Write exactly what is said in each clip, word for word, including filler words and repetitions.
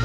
We'll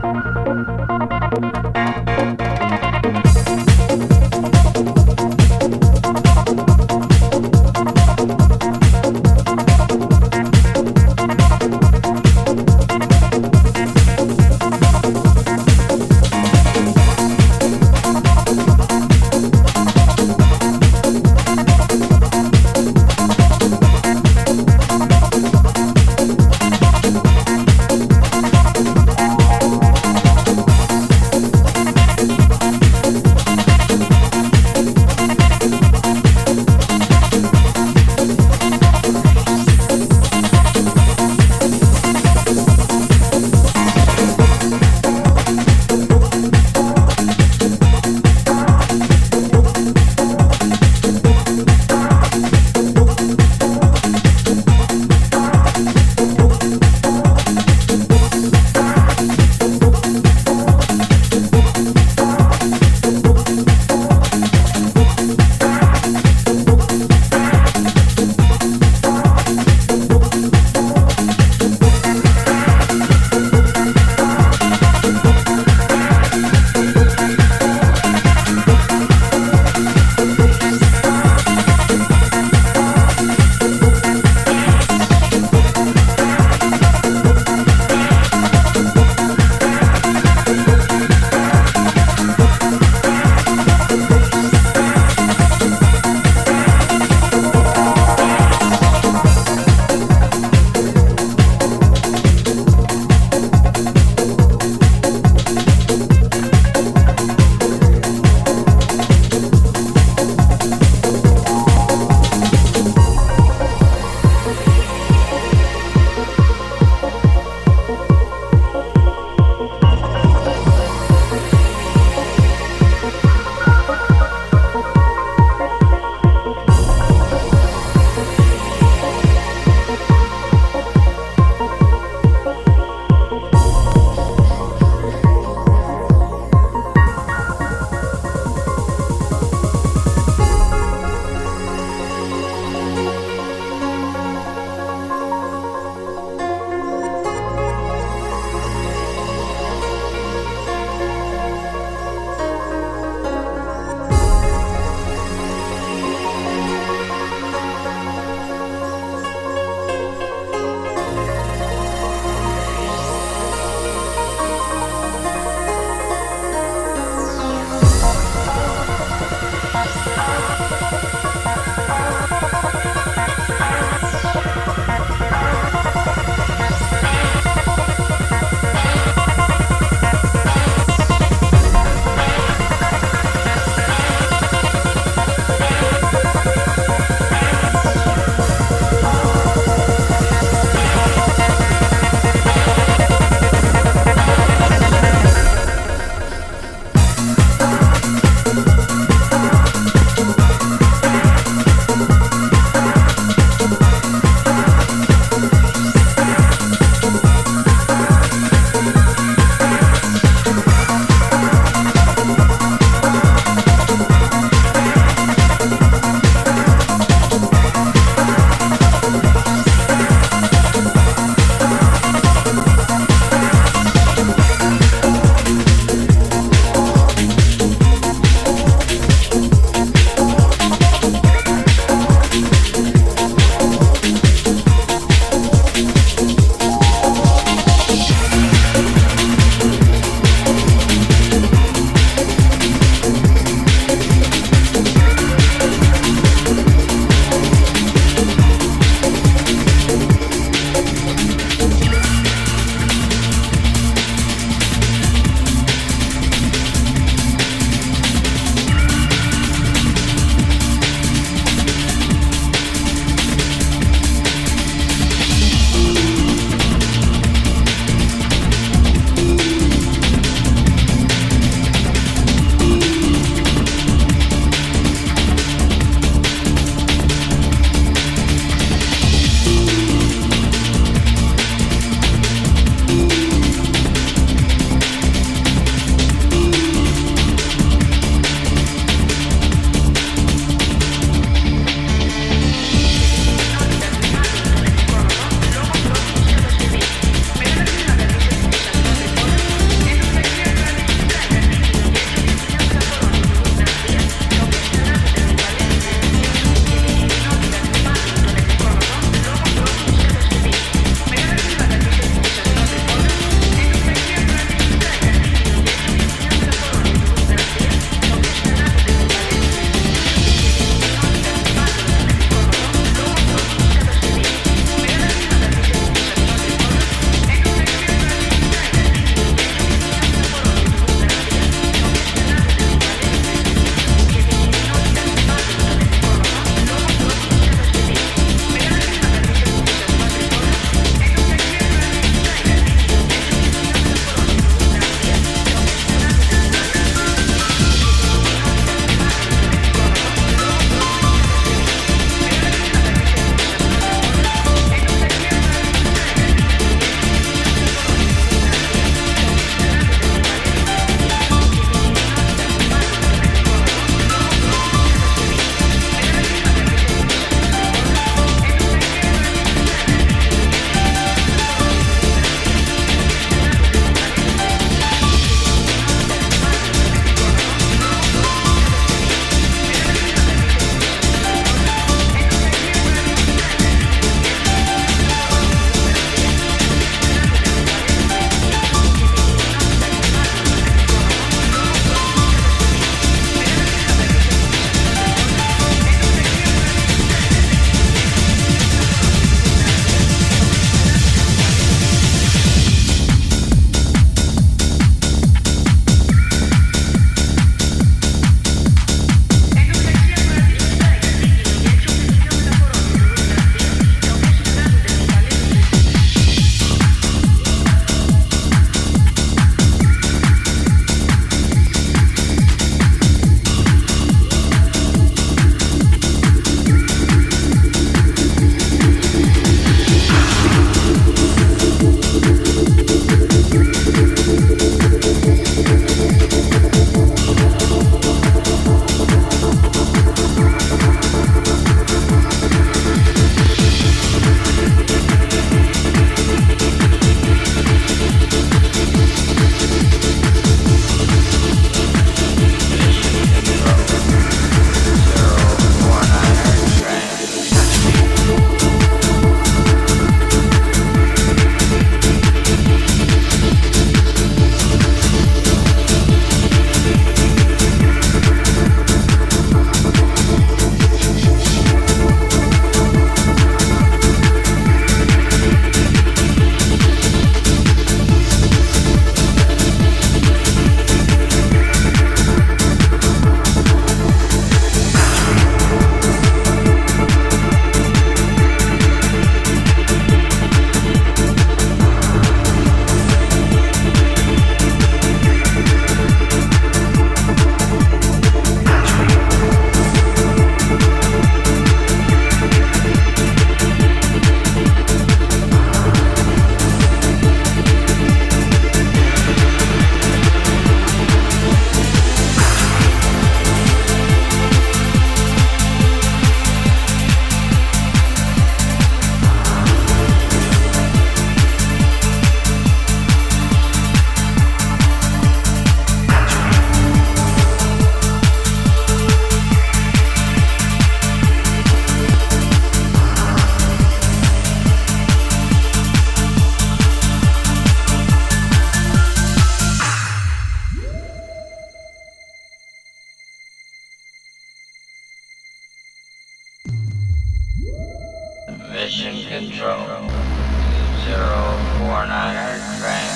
Mission control. Zero four nine er train.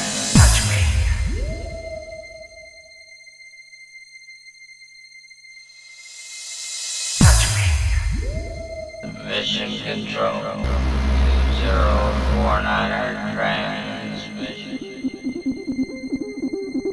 Mission control. two zero four nine transmission. Mission control.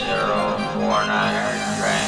Zero four nine train.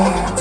Forever.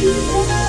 We'll be right back.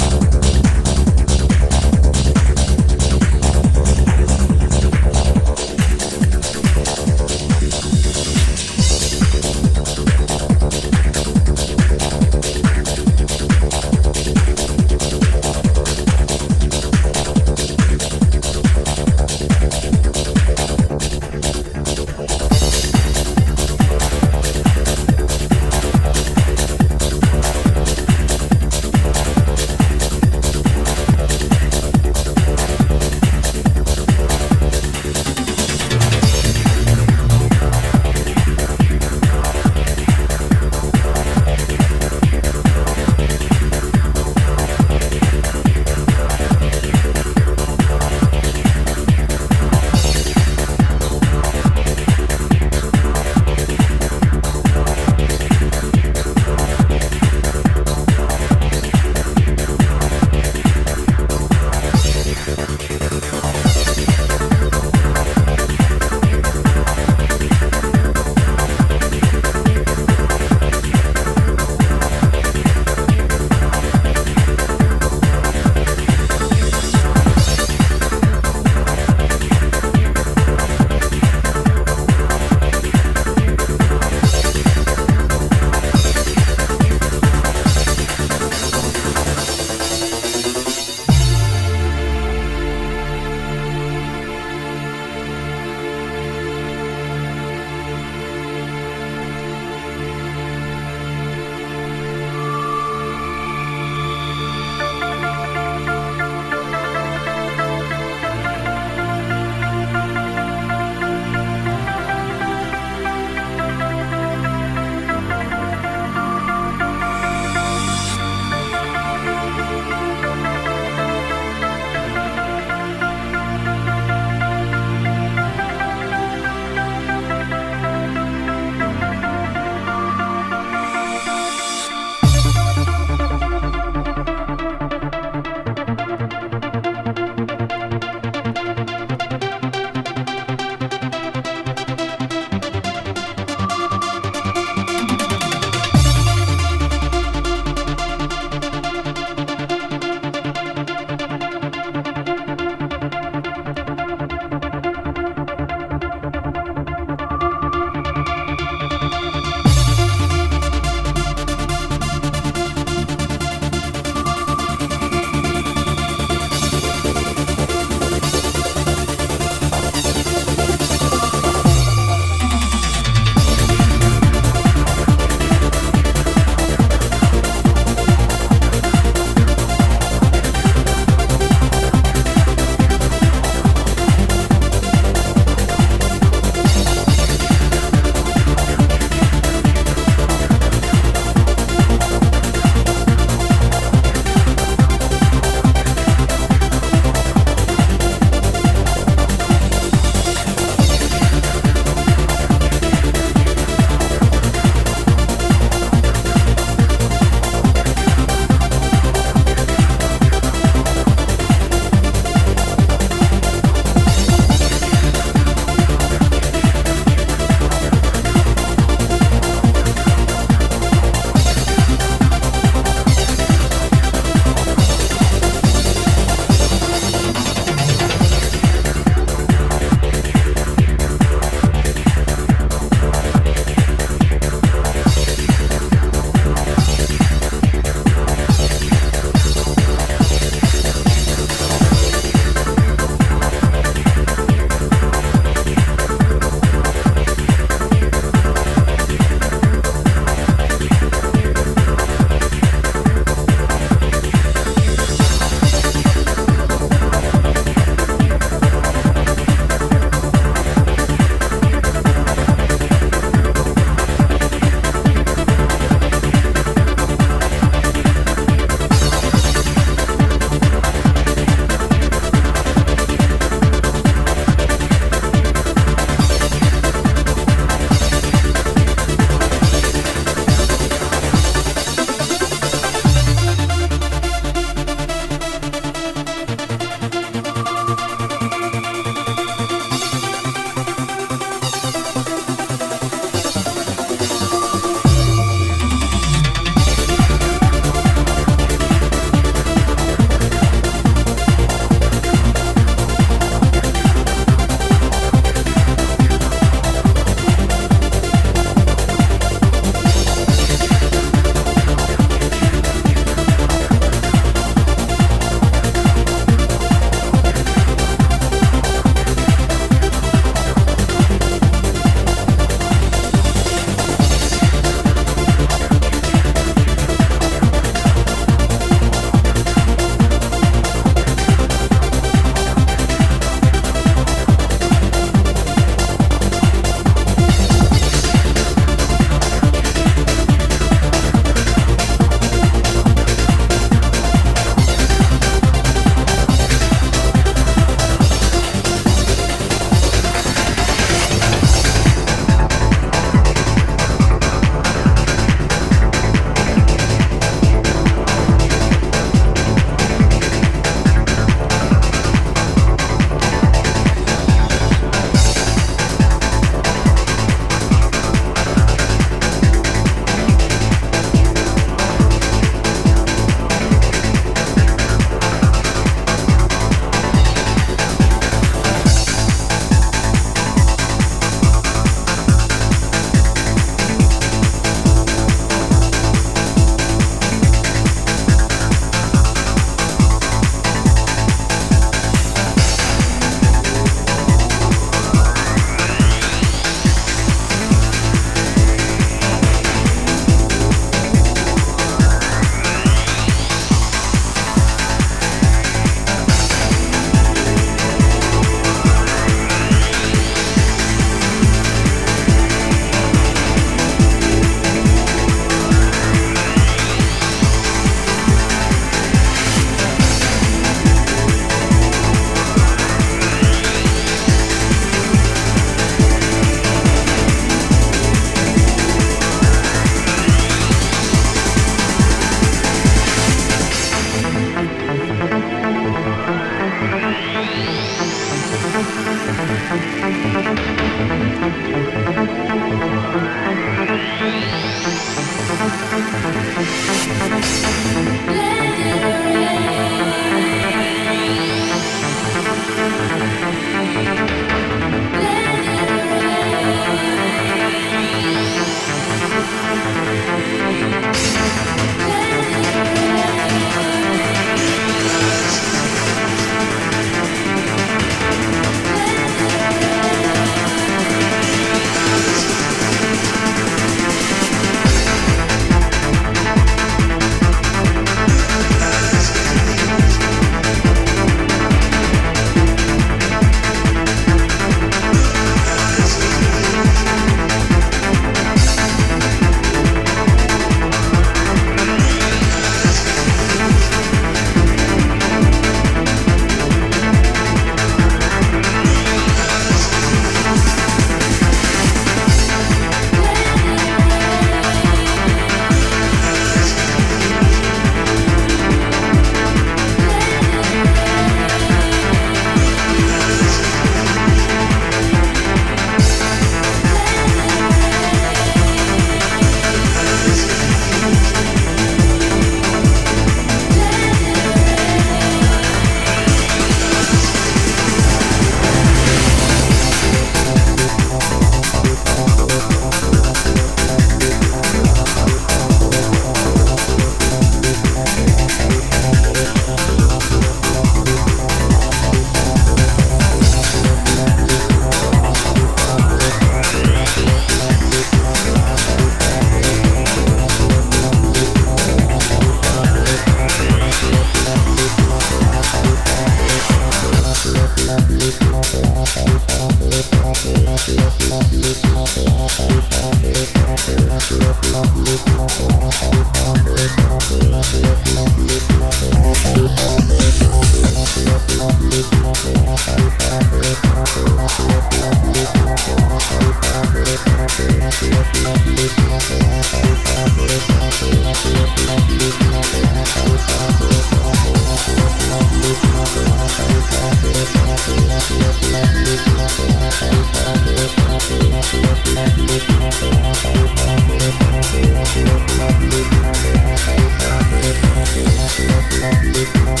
We'll be right back.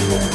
Yeah.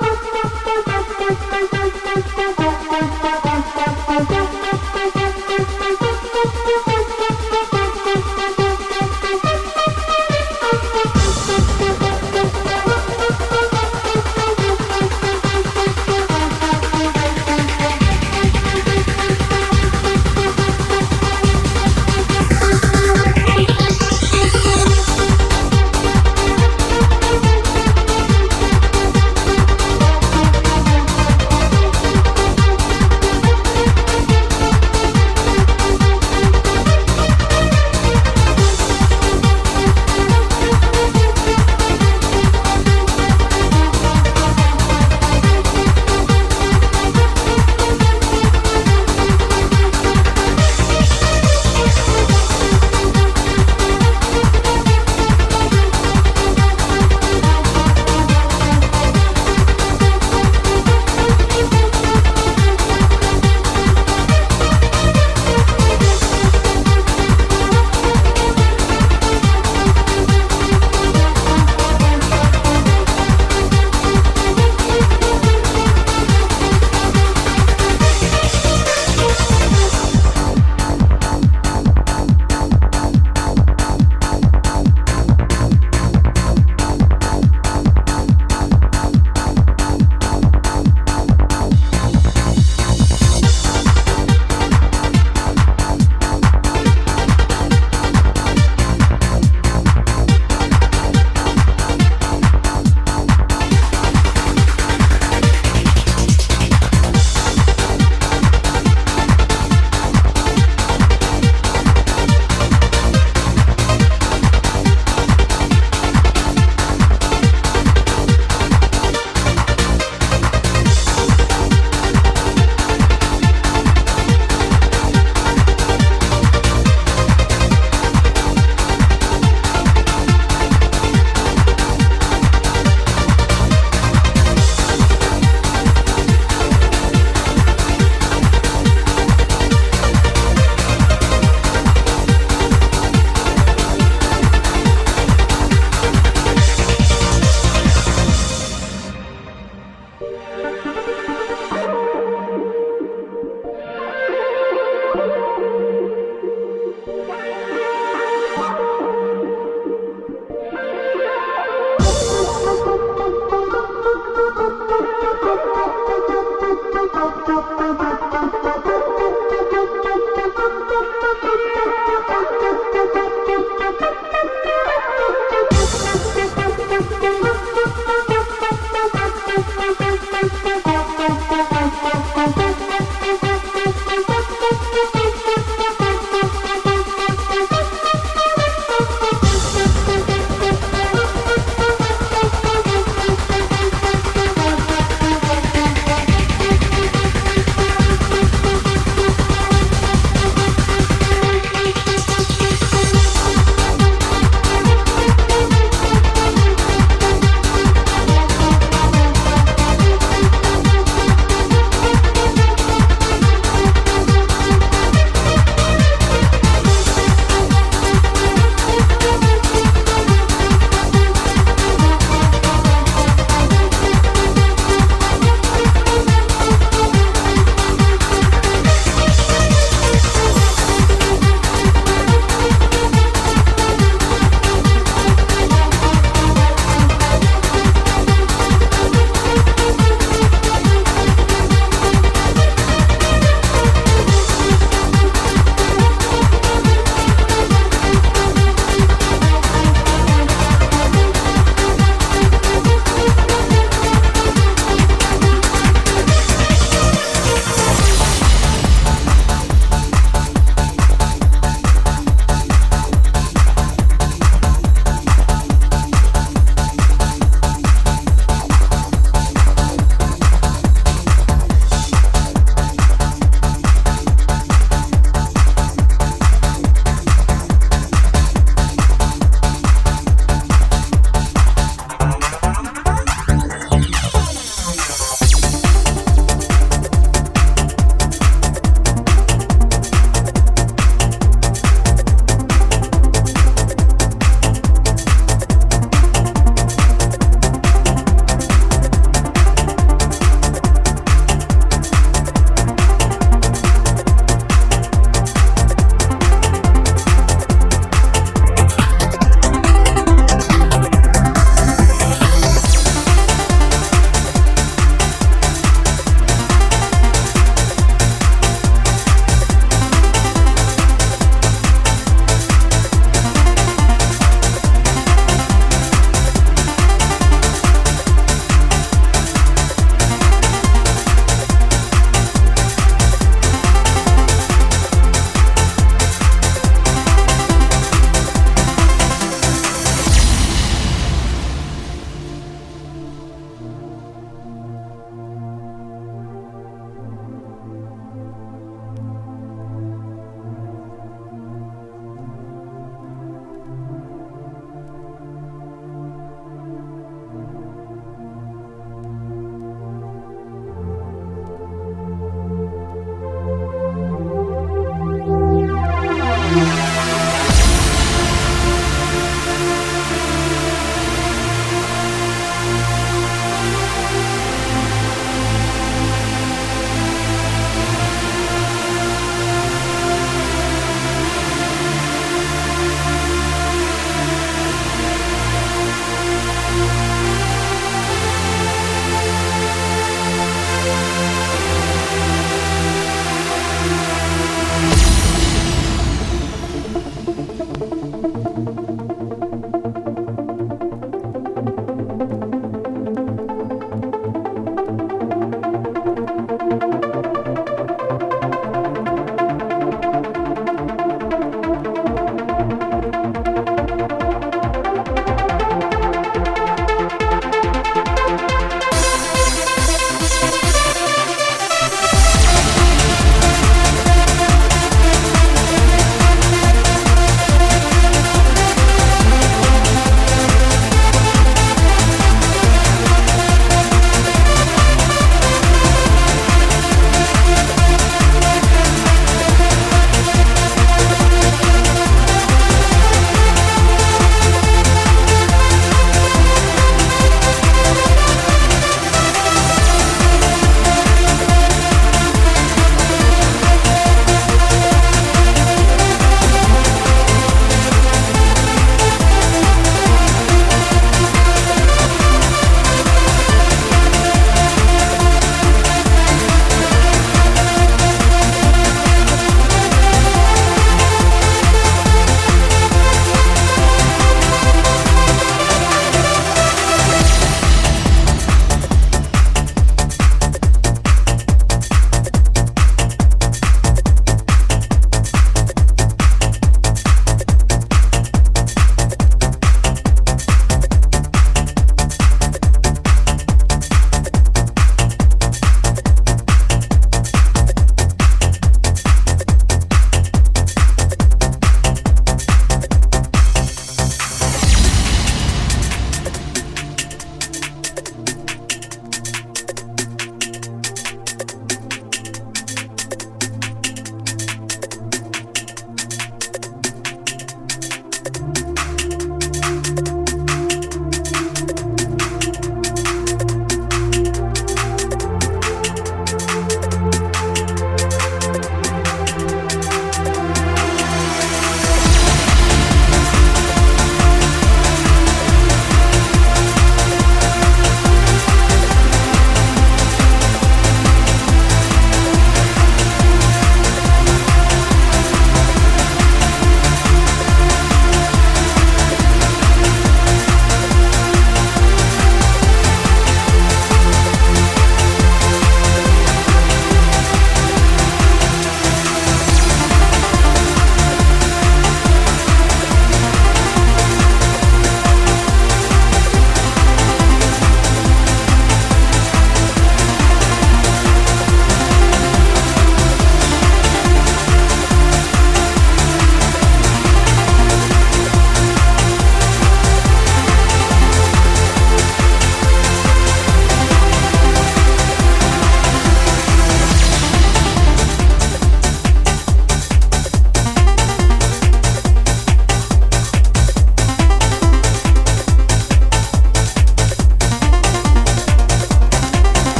the